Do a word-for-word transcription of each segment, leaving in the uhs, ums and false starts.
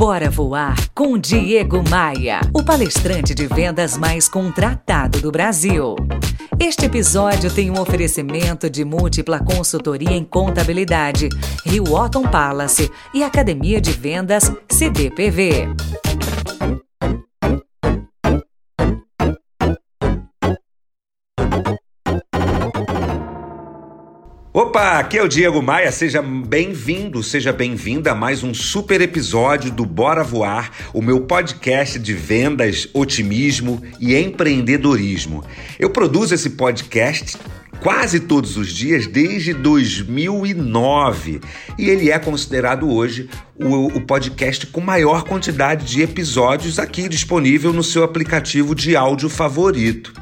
Bora Voar com Diego Maia, o palestrante de vendas mais contratado do Brasil. Este episódio tem um oferecimento de Múltipla Consultoria em Contabilidade, Rio Othon Palace e Academia de Vendas C D P V. Opa, aqui é o Diego Maia, seja bem-vindo, seja bem-vinda a mais um super episódio do Bora Voar, o meu podcast de vendas, otimismo e empreendedorismo. Eu produzo esse podcast quase todos os dias desde dois mil e nove e ele é considerado hoje o, o podcast com maior quantidade de episódios aqui disponível no seu aplicativo de áudio favorito.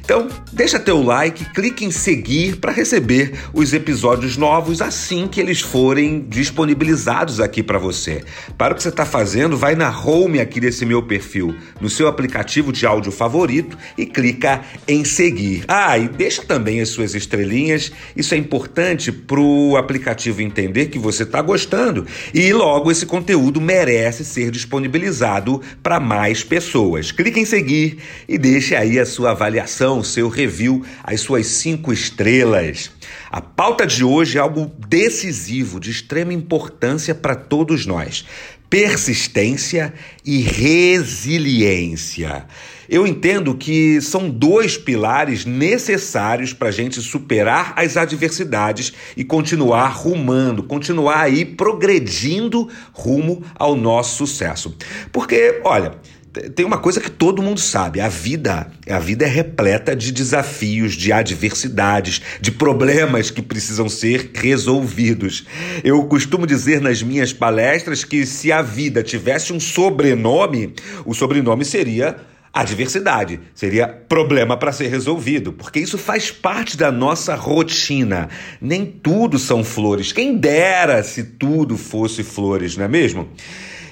Então, deixa teu like, clique em seguir para receber os episódios novos assim que eles forem disponibilizados aqui para você. Para o que você está fazendo, vai na home aqui desse meu perfil, no seu aplicativo de áudio favorito e clica em seguir. Ah, e deixa também as suas estrelinhas, isso é importante para o aplicativo entender que você está gostando e logo esse conteúdo merece ser disponibilizado para mais pessoas. Clique em seguir e deixe aí a sua avaliação, o seu review, as suas cinco estrelas. A pauta de hoje é algo decisivo, de extrema importância para todos nós. Persistência e resiliência. Eu entendo que são dois pilares necessários para a gente superar as adversidades e continuar rumando, continuar aí progredindo rumo ao nosso sucesso. Porque, olha, tem uma coisa que todo mundo sabe, a vida, a vida é repleta de desafios, de adversidades, de problemas que precisam ser resolvidos. Eu costumo dizer nas minhas palestras que se a vida tivesse um sobrenome, o sobrenome seria adversidade, seria problema para ser resolvido, porque isso faz parte da nossa rotina. Nem tudo são flores, quem dera se tudo fosse flores, não é mesmo?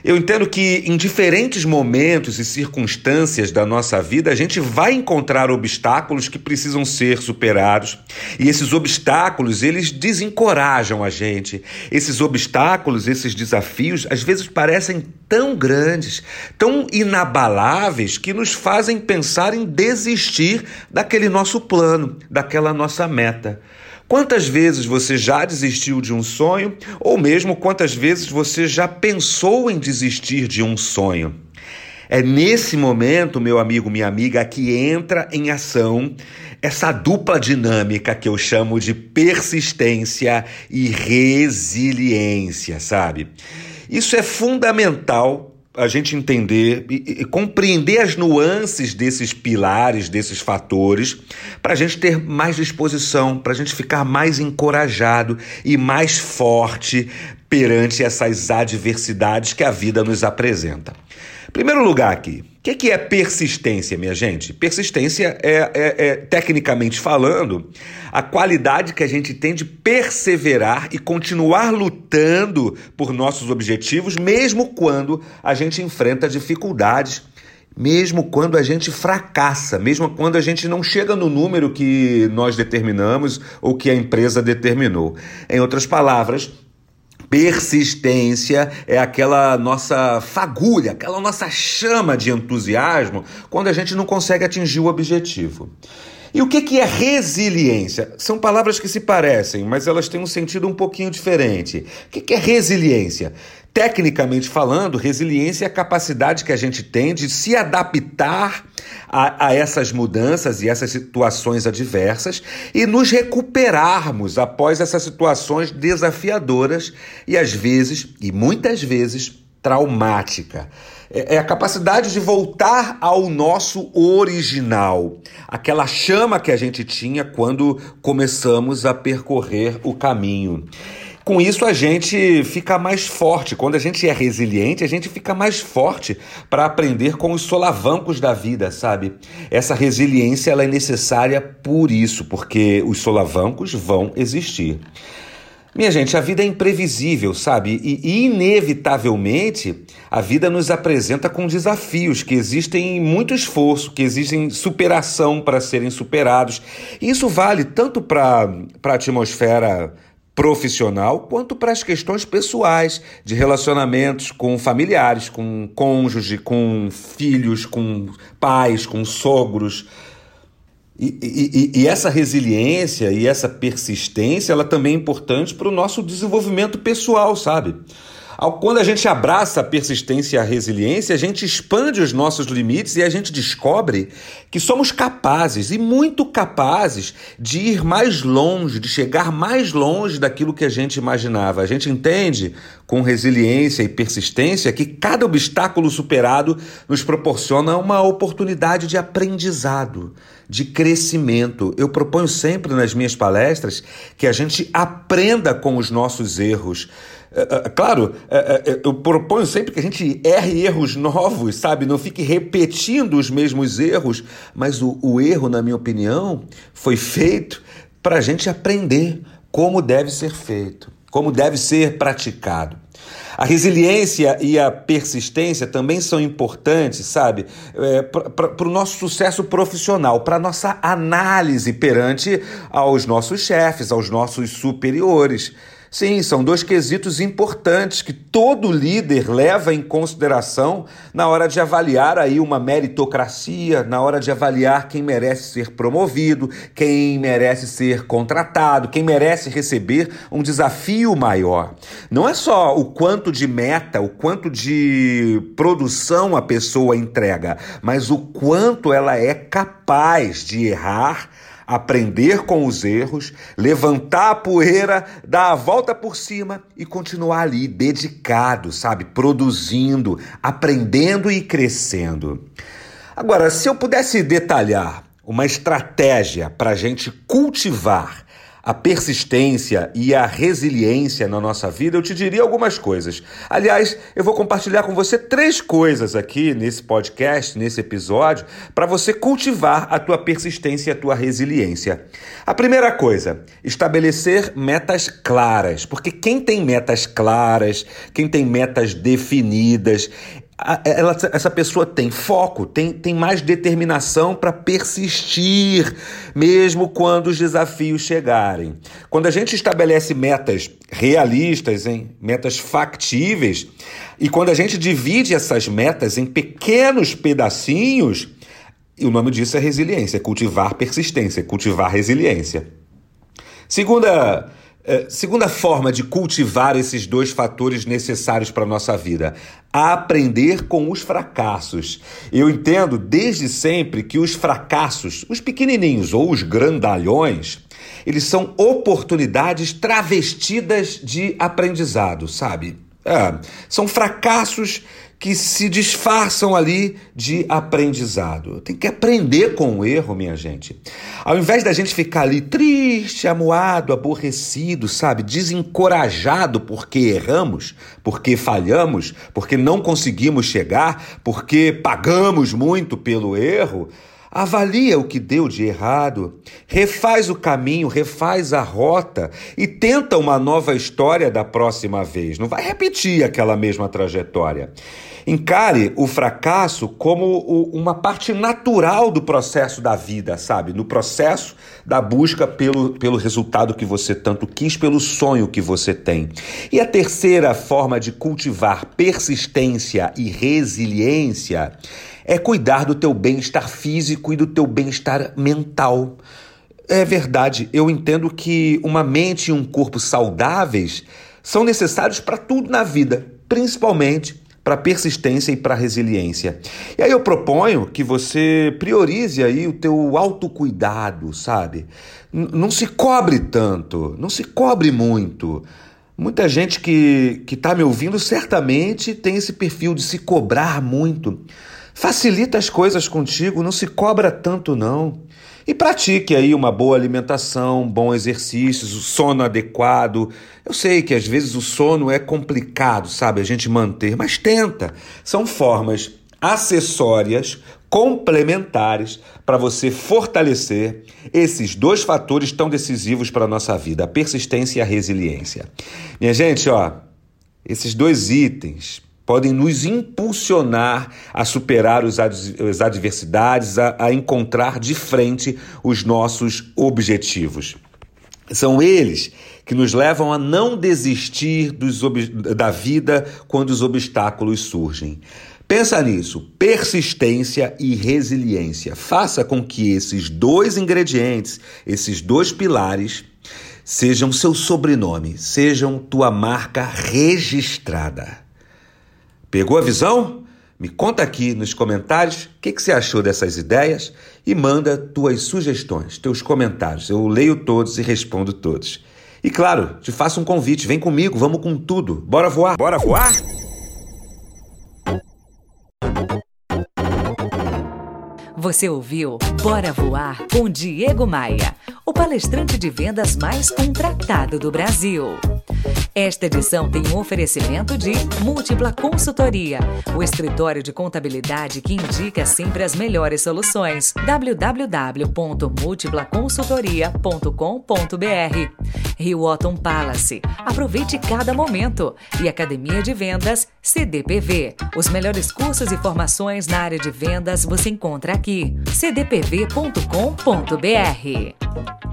Eu entendo que em diferentes momentos e circunstâncias da nossa vida, a gente vai encontrar obstáculos que precisam ser superados. E esses obstáculos, eles desencorajam a gente. Esses obstáculos, esses desafios, às vezes parecem tão grandes, tão inabaláveis, que nos fazem pensar em desistir daquele nosso plano, daquela nossa meta. Quantas vezes você já desistiu de um sonho, ou mesmo quantas vezes você já pensou em desistir de um sonho? É nesse momento, meu amigo, minha amiga, que entra em ação essa dupla dinâmica que eu chamo de persistência e resiliência, sabe? Isso é fundamental a gente entender e, e compreender as nuances desses pilares, desses fatores, para a gente ter mais disposição, para a gente ficar mais encorajado e mais forte perante essas adversidades que a vida nos apresenta. Primeiro lugar aqui, o que, que é persistência, minha gente? Persistência é, é, é, tecnicamente falando, a qualidade que a gente tem de perseverar e continuar lutando por nossos objetivos, mesmo quando a gente enfrenta dificuldades, mesmo quando a gente fracassa, mesmo quando a gente não chega no número que nós determinamos ou que a empresa determinou. Em outras palavras, persistência é aquela nossa fagulha, aquela nossa chama de entusiasmo quando a gente não consegue atingir o objetivo. E o que que é resiliência? São palavras que se parecem, mas elas têm um sentido um pouquinho diferente. O que que é resiliência? Tecnicamente falando, resiliência é a capacidade que a gente tem de se adaptar a, a essas mudanças e essas situações adversas e nos recuperarmos após essas situações desafiadoras e às vezes, e muitas vezes, traumática. É a capacidade de voltar ao nosso original, aquela chama que a gente tinha quando começamos a percorrer o caminho. Com isso, a gente fica mais forte. Quando a gente é resiliente, a gente fica mais forte para aprender com os solavancos da vida, sabe? Essa resiliência ela é necessária por isso, porque os solavancos vão existir. Minha gente, a vida é imprevisível, sabe? E, inevitavelmente, a vida nos apresenta com desafios que exigem muito esforço, que exigem superação para serem superados. E isso vale tanto para a atmosfera profissional quanto para as questões pessoais, de relacionamentos com familiares, com cônjuge, com filhos, com pais, com sogros. E, e, e essa resiliência e essa persistência, ela também é importante para o nosso desenvolvimento pessoal, sabe? Quando a gente abraça a persistência e a resiliência, a gente expande os nossos limites e a gente descobre que somos capazes, e muito capazes, de ir mais longe, de chegar mais longe daquilo que a gente imaginava. A gente entende, com resiliência e persistência, que cada obstáculo superado nos proporciona uma oportunidade de aprendizado, de crescimento. Eu proponho sempre nas minhas palestras que a gente aprenda com os nossos erros. Claro, eu proponho sempre que a gente erre erros novos, sabe? Não fique repetindo os mesmos erros, mas o, o erro, na minha opinião, foi feito para a gente aprender como deve ser feito, como deve ser praticado. A resiliência e a persistência também são importantes, sabe? É, para o nosso sucesso profissional, para a nossa análise perante aos nossos chefes, aos nossos superiores. Sim, são dois quesitos importantes que todo líder leva em consideração na hora de avaliar aí uma meritocracia, na hora de avaliar quem merece ser promovido, quem merece ser contratado, quem merece receber um desafio maior. Não é só o quanto de meta, o quanto de produção a pessoa entrega, mas o quanto ela é capaz de errar, aprender com os erros, levantar a poeira, dar a volta por cima e continuar ali dedicado, sabe? Produzindo, aprendendo e crescendo. Agora, se eu pudesse detalhar uma estratégia para a gente cultivar a persistência e a resiliência na nossa vida, eu te diria algumas coisas. Aliás, eu vou compartilhar com você três coisas aqui nesse podcast, nesse episódio, para você cultivar a tua persistência e a tua resiliência. A primeira coisa, estabelecer metas claras, porque quem tem metas claras, quem tem metas definidas, Ela, essa pessoa tem foco, tem, tem mais determinação para persistir, mesmo quando os desafios chegarem. Quando a gente estabelece metas realistas, hein? Metas factíveis, e quando a gente divide essas metas em pequenos pedacinhos, e o nome disso é resiliência, é cultivar persistência, é cultivar resiliência. Segunda... É, segunda forma de cultivar esses dois fatores necessários para a nossa vida, aprender com os fracassos. Eu entendo desde sempre que os fracassos, os pequenininhos ou os grandalhões, eles são oportunidades travestidas de aprendizado, sabe? É, são fracassos que se disfarçam ali de aprendizado. Tem que aprender com o erro, minha gente. Ao invés da gente ficar ali triste, amuado, aborrecido, sabe, desencorajado porque erramos, porque falhamos, porque não conseguimos chegar, porque pagamos muito pelo erro, avalia o que deu de errado, refaz o caminho, refaz a rota e tenta uma nova história da próxima vez. Não vai repetir aquela mesma trajetória. Encare o fracasso como uma parte natural do processo da vida, sabe? No processo da busca pelo, pelo resultado que você tanto quis, pelo sonho que você tem. E a terceira forma de cultivar persistência e resiliência é cuidar do teu bem-estar físico e do teu bem-estar mental. É verdade, eu entendo que uma mente e um corpo saudáveis são necessários para tudo na vida, principalmente para persistência e para resiliência. E aí eu proponho que você priorize aí o teu autocuidado, sabe? N- não se cobre tanto, não se cobre muito. Muita gente que que está me ouvindo certamente tem esse perfil de se cobrar muito. Facilita as coisas contigo, não se cobra tanto não. E pratique aí uma boa alimentação, bom exercício, sono adequado. Eu sei que às vezes o sono é complicado, sabe, a gente manter, mas tenta. São formas acessórias, complementares, para você fortalecer esses dois fatores tão decisivos para a nossa vida, a persistência e a resiliência. Minha gente, ó, esses dois itens podem nos impulsionar a superar os ad- as adversidades, a, a encontrar de frente os nossos objetivos. São eles que nos levam a não desistir dos ob... da vida quando os obstáculos surgem. Pensa nisso, persistência e resiliência. Faça com que esses dois ingredientes, esses dois pilares, sejam seu sobrenome, sejam tua marca registrada. Pegou a visão? Me conta aqui nos comentários o que, que você achou dessas ideias e manda tuas sugestões, teus comentários. Eu leio todos e respondo todos. E claro, te faço um convite, vem comigo, vamos com tudo. Bora voar! Bora voar? Você ouviu Bora Voar com Diego Maia, o palestrante de vendas mais contratado do Brasil. Esta edição tem um oferecimento de Múltipla Consultoria, o escritório de contabilidade que indica sempre as melhores soluções. w w w ponto múltipla consultoria ponto com ponto b r. Rio Othon Palace, aproveite cada momento. E Academia de Vendas C D P V, os melhores cursos e formações na área de vendas você encontra aqui. c d p v ponto com ponto b r.